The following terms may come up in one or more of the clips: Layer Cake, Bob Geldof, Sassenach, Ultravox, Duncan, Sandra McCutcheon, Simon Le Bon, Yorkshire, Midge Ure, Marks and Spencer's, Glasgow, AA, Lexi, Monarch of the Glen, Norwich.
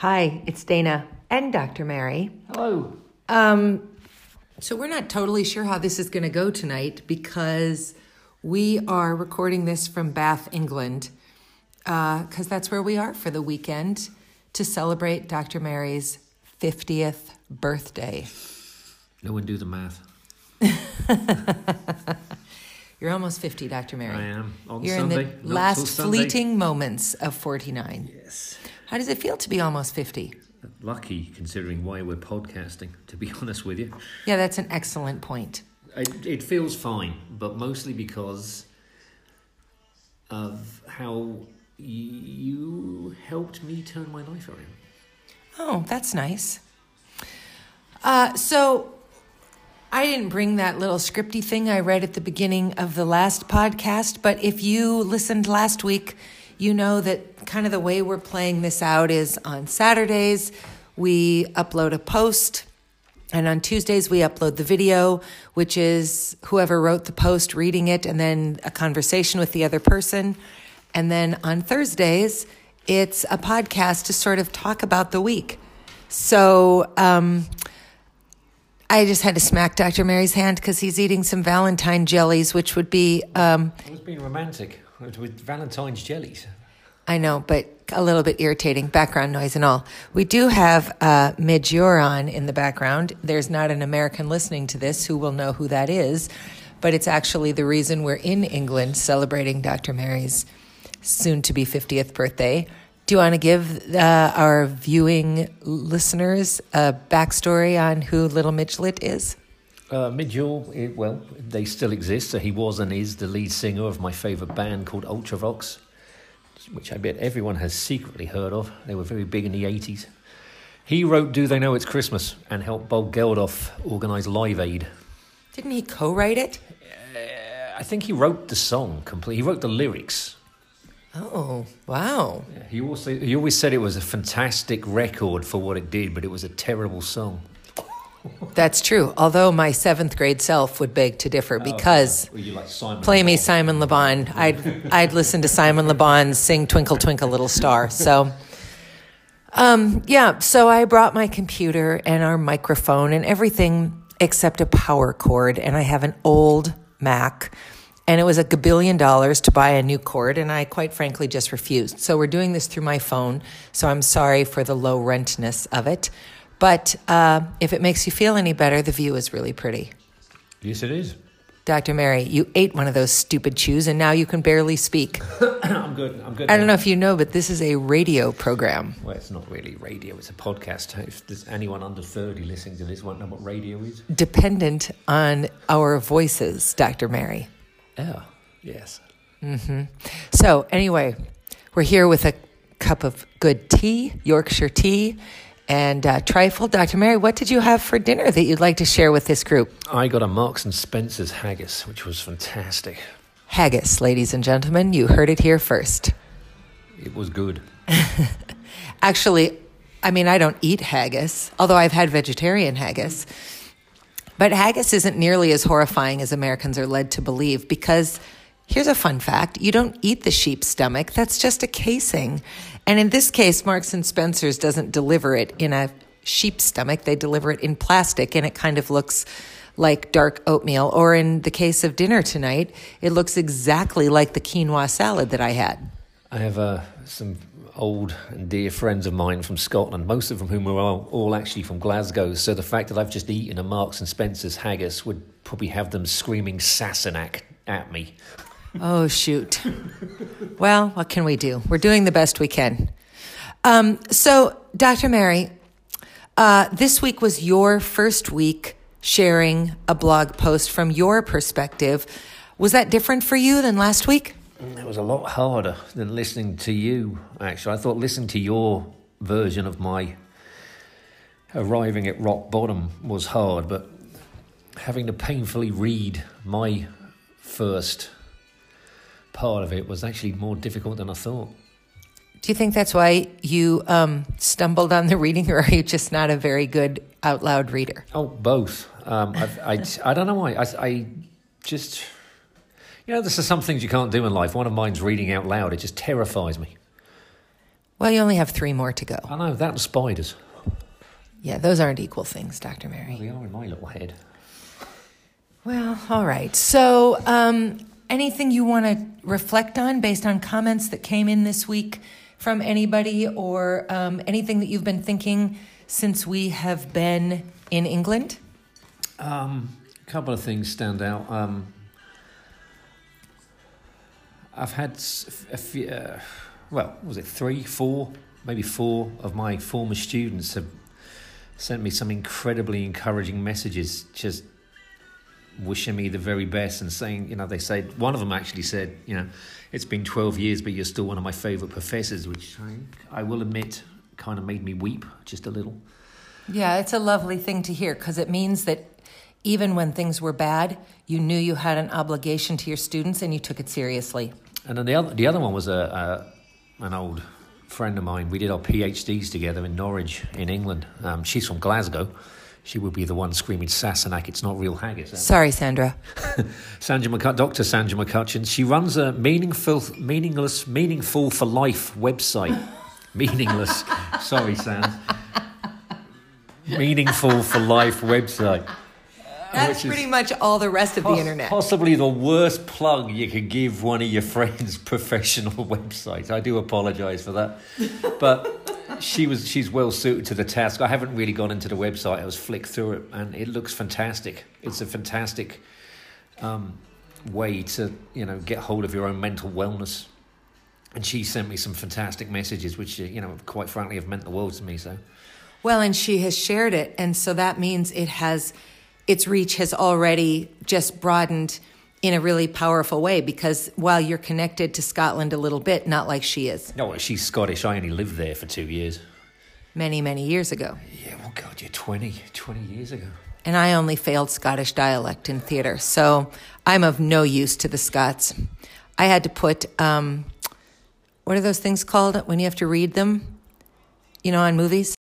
Hi, it's Dana and Dr. Mary. Hello. So we're not totally sure how this is going to go tonight because we are recording this from Bath, England, because that's where we are for the weekend to celebrate Dr. Mary's 50th birthday. No one do the math. You're almost 50, Dr. Mary. I am. On You're Sunday. In the last fleeting moments of 49. Yes. How does it feel to be almost 50? Lucky, considering why we're podcasting, to be honest with you. Yeah, that's an excellent point. It feels fine, but mostly because of how you helped me turn my life around. Oh, that's nice. So I didn't bring that little scripty thing I read at the beginning of the last podcast, but if you listened last week, you know that kind of the way we're playing this out is on Saturdays, we upload a post, and on Tuesdays, we upload the video, which is whoever wrote the post reading it, and then a conversation with the other person. And then on Thursdays, it's a podcast to sort of talk about the week. So I just had to smack Dr. Mary's hand because he's eating some Valentine jellies, which would be... it was being romantic. With Valentine's jellies. I know, but a little bit irritating, background noise and all. We do have Midge Ure on in the background. There's not an American listening to this who will know who that is, but it's actually the reason we're in England celebrating Dr. Mary's soon-to-be 50th birthday. Do you want to give our viewing listeners a backstory on who Little Midgelet is? Midge Ure, well, they still exist, so he was and is the lead singer of my favourite band called Ultravox, which I bet everyone has secretly heard of. They were very big in the 80s. He wrote Do They Know It's Christmas and helped Bob Geldof organise Live Aid. Didn't he co-write it? I think he wrote the song completely. He wrote the lyrics. Oh, wow. Yeah, he always said it was a fantastic record for what it did, but it was a terrible song. That's true, although my 7th grade self would beg to differ because well, you like Simon play Le Bon. Me Simon Le Bon. I'd listen to Simon Le Bon sing Twinkle Twinkle Little Star. So so I brought my computer and our microphone and everything except a power cord, and I have an old Mac, and it was $1 billion to buy a new cord, and I quite frankly just refused. So we're doing this through my phone, so I'm sorry for the low rentness of it. But if it makes you feel any better, the view is really pretty. Yes, it is. Dr. Mary, you ate one of those stupid chews, and now you can barely speak. I'm good. I don't know if you know, but this is a radio program. Well, it's not really radio. It's a podcast. If there's anyone under 30 listening to this, won't know what radio is. Dependent on our voices, Dr. Mary. Oh, yes. Mm-hmm. So anyway, we're here with a cup of good tea, Yorkshire tea, and trifle. Dr. Mary, what did you have for dinner that you'd like to share with this group? I got a Marks and Spencer's haggis, which was fantastic. Haggis, ladies and gentlemen, you heard it here first. It was good. Actually, I mean, I don't eat haggis, although I've had vegetarian haggis. But haggis isn't nearly as horrifying as Americans are led to believe because... Here's a fun fact. You don't eat the sheep's stomach. That's just a casing. And in this case, Marks and Spencer's doesn't deliver it in a sheep's stomach. They deliver it in plastic, and it kind of looks like dark oatmeal. Or in the case of dinner tonight, it looks exactly like the quinoa salad that I had. I have some old and dear friends of mine from Scotland, most of whom are all actually from Glasgow. So the fact that I've just eaten a Marks and Spencer's haggis would probably have them screaming Sassenach at me. Oh, shoot. Well, what can we do? We're doing the best we can. So, Dr. Mary, this week was your first week sharing a blog post from your perspective. Was that different for you than last week? It was a lot harder than listening to you, actually. I thought listening to your version of my arriving at rock bottom was hard, but having to painfully read my first part of it was actually more difficult than I thought. Do you think that's why you stumbled on the reading, or are you just not a very good out loud reader? Oh, both. I don't know why. I just, you know, there's some things you can't do in life. One of mine's reading out loud. It just terrifies me. Well, you only have 3 more to go. I know, that and spiders. Yeah, those aren't equal things, Dr. Mary. Well, they are in my little head. Well, all right. So, anything you want to reflect on based on comments that came in this week from anybody, or anything that you've been thinking since we have been in England? A couple of things stand out. I've had a few... well, was it 3, 4, maybe 4 of my former students have sent me some incredibly encouraging messages, just wishing me the very best and saying, you know, they said, one of them actually said, you know, it's been 12 years, but you're still one of my favourite professors, which I will admit kind of made me weep just a little. Yeah, it's a lovely thing to hear, because it means that even when things were bad, you knew you had an obligation to your students and you took it seriously. And then the other one was an old friend of mine. We did our PhDs together in Norwich in England. She's from Glasgow. She would be the one screaming, Sassenach, it's not real haggis. Sorry, Sandra. Dr. Sandra McCutcheon. She runs a Meaningful for Life website. Meaningless. Sorry, Sans. Meaningful for Life website. That's pretty much all the rest of the internet. Possibly the worst plug you could give one of your friend's professional websites. I do apologise for that. But she's well suited to the task. I haven't really gone into the website. I was flicked through it, and it looks fantastic. It's a fantastic way to, you know, get hold of your own mental wellness. And she sent me some fantastic messages, which, you know, quite frankly have meant the world to me. So, well, and she has shared it, and so that means it has... its reach has already just broadened in a really powerful way, because while you're connected to Scotland a little bit, not like she is. No, she's Scottish. I only lived there for 2 years. Many, many years ago. Yeah, well, God, you're 20 years ago. And I only failed Scottish dialect in theater, so I'm of no use to the Scots. I had to put, what are those things called when you have to read them, you know, on movies?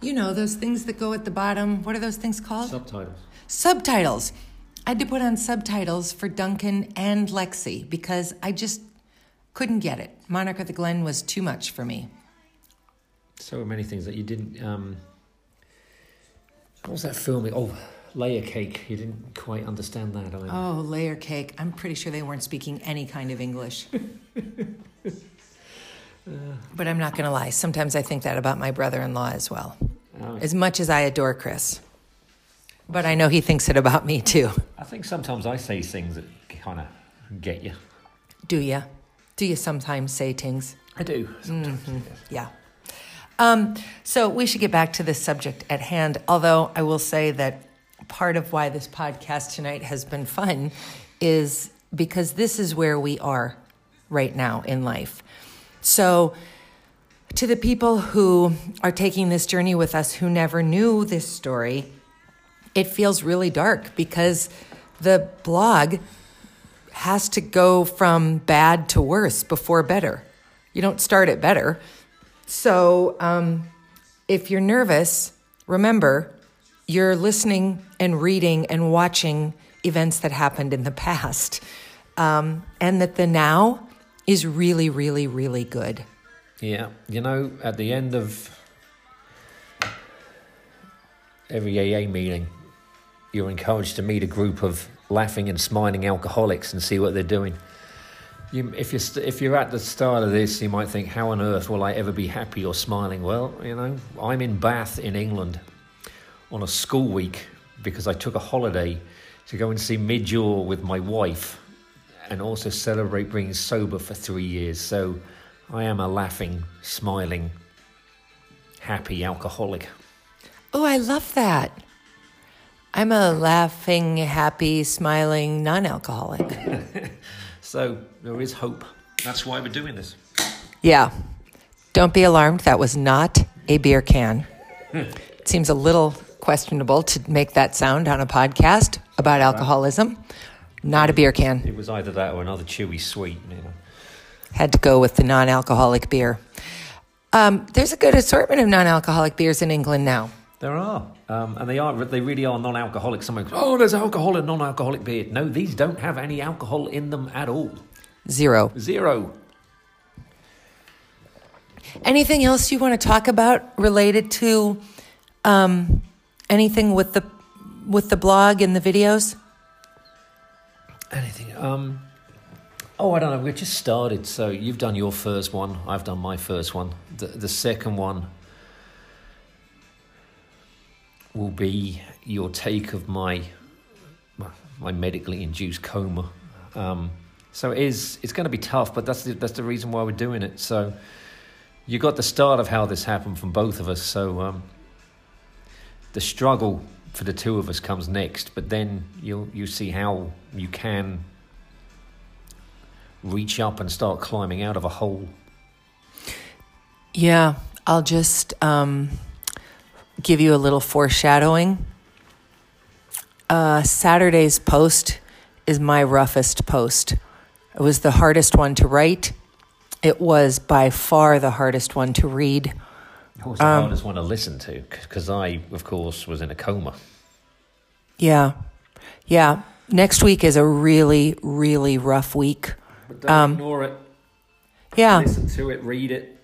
You know, those things that go at the bottom. What are those things called? Subtitles. Subtitles. I had to put on subtitles for Duncan and Lexi because I just couldn't get it. Monarch of the Glen was too much for me. So many things that you didn't... what was that film? Oh, Layer Cake. You didn't quite understand that either. Oh, Layer Cake. I'm pretty sure they weren't speaking any kind of English. But I'm not going to lie. Sometimes I think that about my brother-in-law as well. As much as I adore Chris. But I know he thinks it about me, too. I think sometimes I say things that kind of get you. Do you? Do you sometimes say things? I do. Sometimes, yes. Yeah. So we should get back to this subject at hand, although I will say that part of why this podcast tonight has been fun is because this is where we are right now in life. So to the people who are taking this journey with us who never knew this story, it feels really dark because the blog has to go from bad to worse before better. You don't start at better. So if you're nervous, remember, you're listening and reading and watching events that happened in the past, and that the now is really, really, really good. Yeah. You know, at the end of every AA meeting, you're encouraged to meet a group of laughing and smiling alcoholics and see what they're doing. If you're at the start of this, you might think, how on earth will I ever be happy or smiling? Well, you know, I'm in Bath in England on a school week because I took a holiday to go and see Midge Ure with my wife, and also celebrate being sober for 3 years. So I am a laughing, smiling, happy alcoholic. Oh, I love that. I'm a laughing, happy, smiling, non-alcoholic. So there is hope. That's why we're doing this. Yeah. Don't be alarmed. That was not a beer can. It seems a little questionable to make that sound on a podcast about alcoholism. Not a beer can. It was either that or another chewy sweet. You know. Had to go with the non-alcoholic beer. There's a good assortment of non-alcoholic beers in England now. There are. And they really are non-alcoholic. Someone goes, oh, there's alcohol in non-alcoholic beer. No, these don't have any alcohol in them at all. Zero. Anything else you want to talk about related to anything with the blog and the videos? Anything? I don't know. We just started, so you've done your first one. I've done my first one. The second one will be your take of my medically induced coma. So it's going to be tough, but that's the reason why we're doing it. So you got the start of how this happened from both of us. So the struggle for the two of us comes next, but then you'll see how you can reach up and start climbing out of a hole. Yeah, I'll just give you a little foreshadowing. Saturday's post is my roughest post. It was the hardest one to write. It was by far the hardest one to read. It was the hardest one to listen to, because I, of course, was in a coma. Yeah. Next week is a really, really rough week. But don't ignore it. Yeah. Listen to it, read it,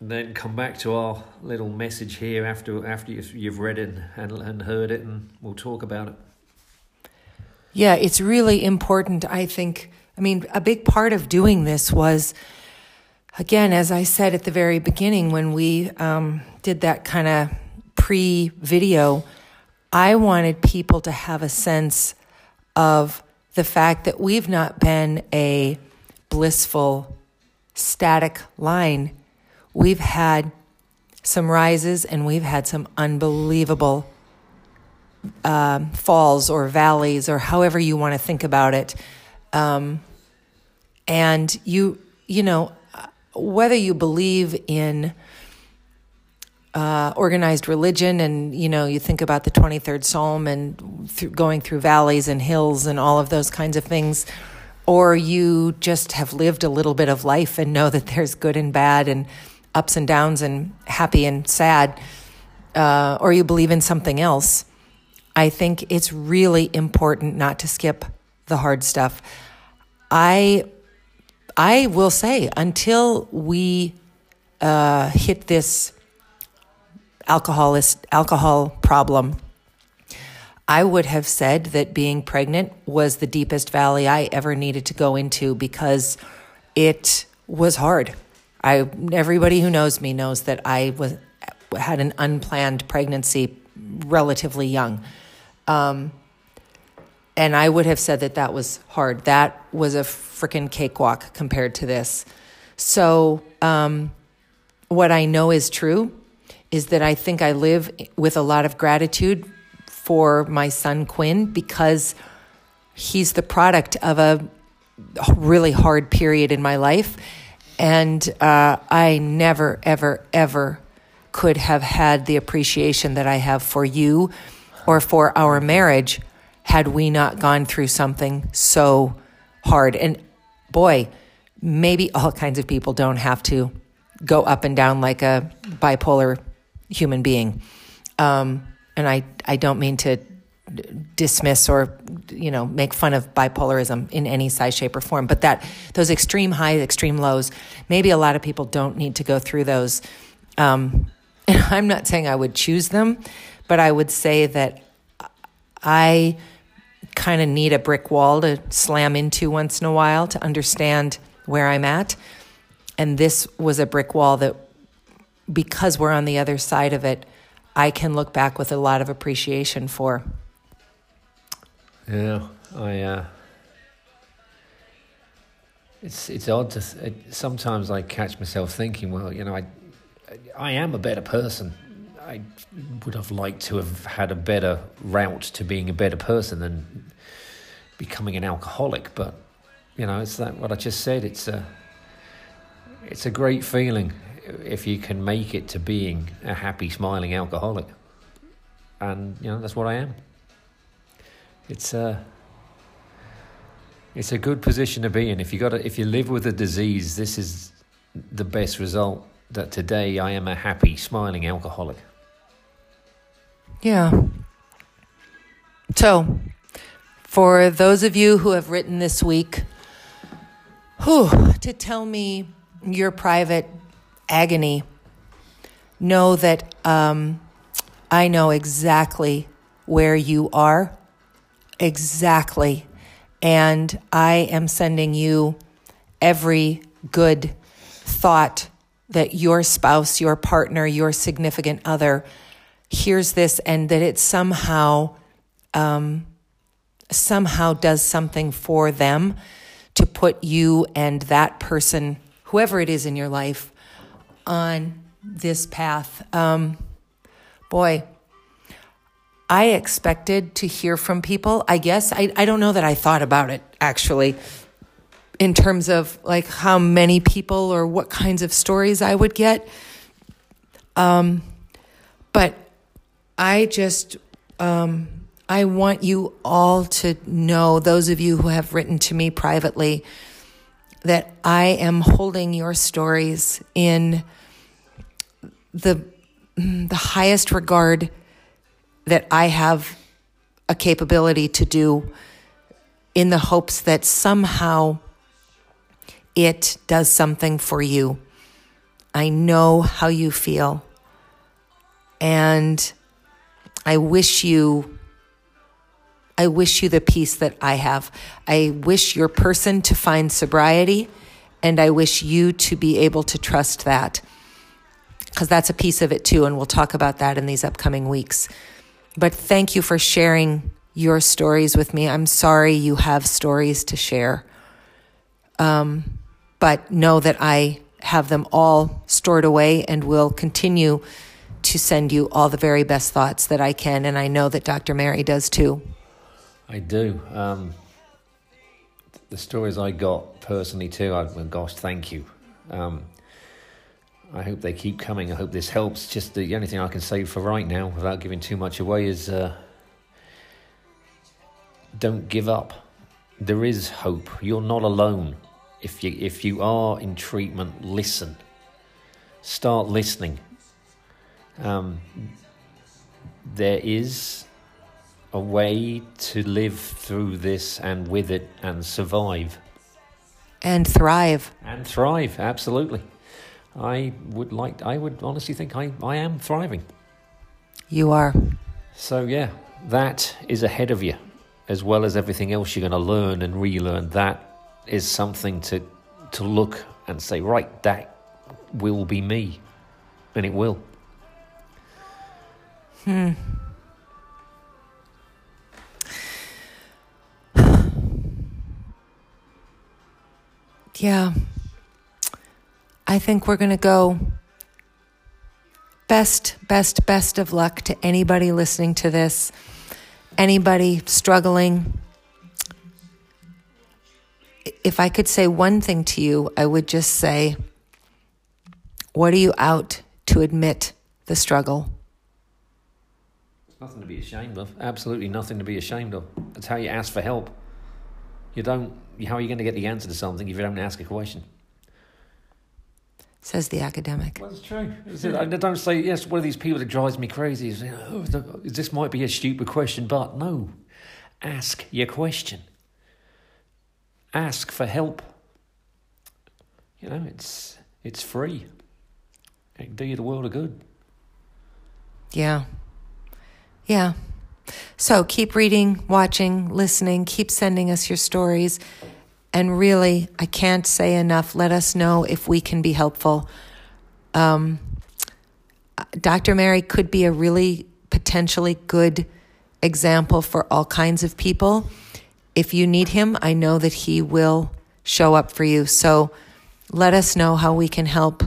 and then come back to our little message here after you've read it and heard it, and we'll talk about it. Yeah, it's really important, I think. I mean, a big part of doing this was, again, as I said at the very beginning, when we did that kind of pre-video, I wanted people to have a sense of the fact that we've not been a blissful, static line. We've had some rises and we've had some unbelievable falls or valleys, or however you want to think about it. And you know, whether you believe in organized religion and, you know, you think about the 23rd Psalm and going through valleys and hills and all of those kinds of things, or you just have lived a little bit of life and know that there's good and bad and ups and downs and happy and sad, or you believe in something else, I think it's really important not to skip the hard stuff. I will say, until we hit this alcohol problem, I would have said that being pregnant was the deepest valley I ever needed to go into, because it was hard. Everybody who knows me knows that I had an unplanned pregnancy relatively young. And I would have said that was hard. That was a freaking cakewalk compared to this. So what I know is true is that I think I live with a lot of gratitude for my son Quinn, because he's the product of a really hard period in my life. And I never, ever, ever could have had the appreciation that I have for you or for our marriage had we not gone through something so hard. And boy, maybe all kinds of people don't have to go up and down like a bipolar human being. And I don't mean to dismiss or, you know, make fun of bipolarism in any size, shape, or form, but those extreme highs, extreme lows, maybe a lot of people don't need to go through those. And I'm not saying I would choose them, but I would say that I kind of need a brick wall to slam into once in a while to understand where I'm at. And this was a brick wall that, because we're on the other side of it, I can look back with a lot of appreciation for. Yeah, it's odd to. Sometimes I catch myself thinking, well, you know, I am a better person. I would have liked to have had a better route to being a better person than becoming an alcoholic. But, you know, it's that what I just said. It's a great feeling if you can make it to being a happy, smiling alcoholic. And, you know, that's what I am. It's a good position to be in. If you live with a disease, this is the best result, that today I am a happy, smiling alcoholic. Yeah. So, for those of you who have written this week, to tell me your private agony, know that I know exactly where you are, exactly, and I am sending you every good thought that your spouse, your partner, your significant other hears this, and that it somehow does something for them to put you and that person, whoever it is in your life, on this path. Boy, I expected to hear from people, I guess. I don't know that I thought about it, actually, in terms of like how many people or what kinds of stories I would get. But I just, I want you all to know, those of you who have written to me privately, that I am holding your stories in the highest regard that I have a capability to do, in the hopes that somehow it does something for you. I know how you feel, and I wish you the peace that I have. I wish your person to find sobriety, and I wish you to be able to trust that, because that's a piece of it too, and we'll talk about that in these upcoming weeks. But thank you for sharing your stories with me. I'm sorry you have stories to share. But know that I have them all stored away and will continue to send you all the very best thoughts that I can. And I know that Dr. Mary does too. I do. The stories I got personally too, gosh, thank you. I hope they keep coming. I hope this helps. Just the only thing I can say for right now, without giving too much away, is don't give up. There is hope. You're not alone. If you are in treatment, listen. Start listening. There is a way to live through this and with it and survive. And thrive. And thrive, absolutely. I would honestly think I am thriving. You are. So yeah, that is ahead of you, as well as everything else you're going to learn and relearn. That is something to look and say, right, that will be me. And it will. Yeah. I think we're going to go. Best of luck to anybody listening to this, anybody struggling. If I could say one thing to you, I would just say, what are you out to admit the struggle? Nothing to be ashamed of. Absolutely nothing to be ashamed of. That's how you ask for help. How are you going to get the answer to something if you don't ask a question? Says the academic. Well, it's true. I don't say, yes, one of these people that drives me crazy is, oh, this might be a stupid question, but no. Ask your question. Ask for help. You know, it's free. It can do you the world of good. Yeah. Yeah. So keep reading, watching, listening. Keep sending us your stories. And really, I can't say enough. Let us know if we can be helpful. Dr. Mary could be a really potentially good example for all kinds of people. If you need him, I know that he will show up for you. So let us know how we can help.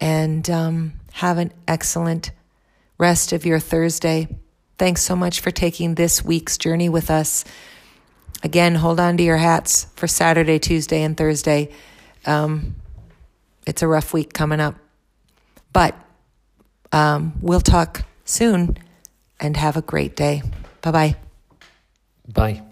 And have an excellent rest of your Thursday. Thanks so much for taking this week's journey with us. Again, hold on to your hats for Saturday, Tuesday, and Thursday. It's a rough week coming up. But we'll talk soon, and have a great day. Bye-bye. Bye.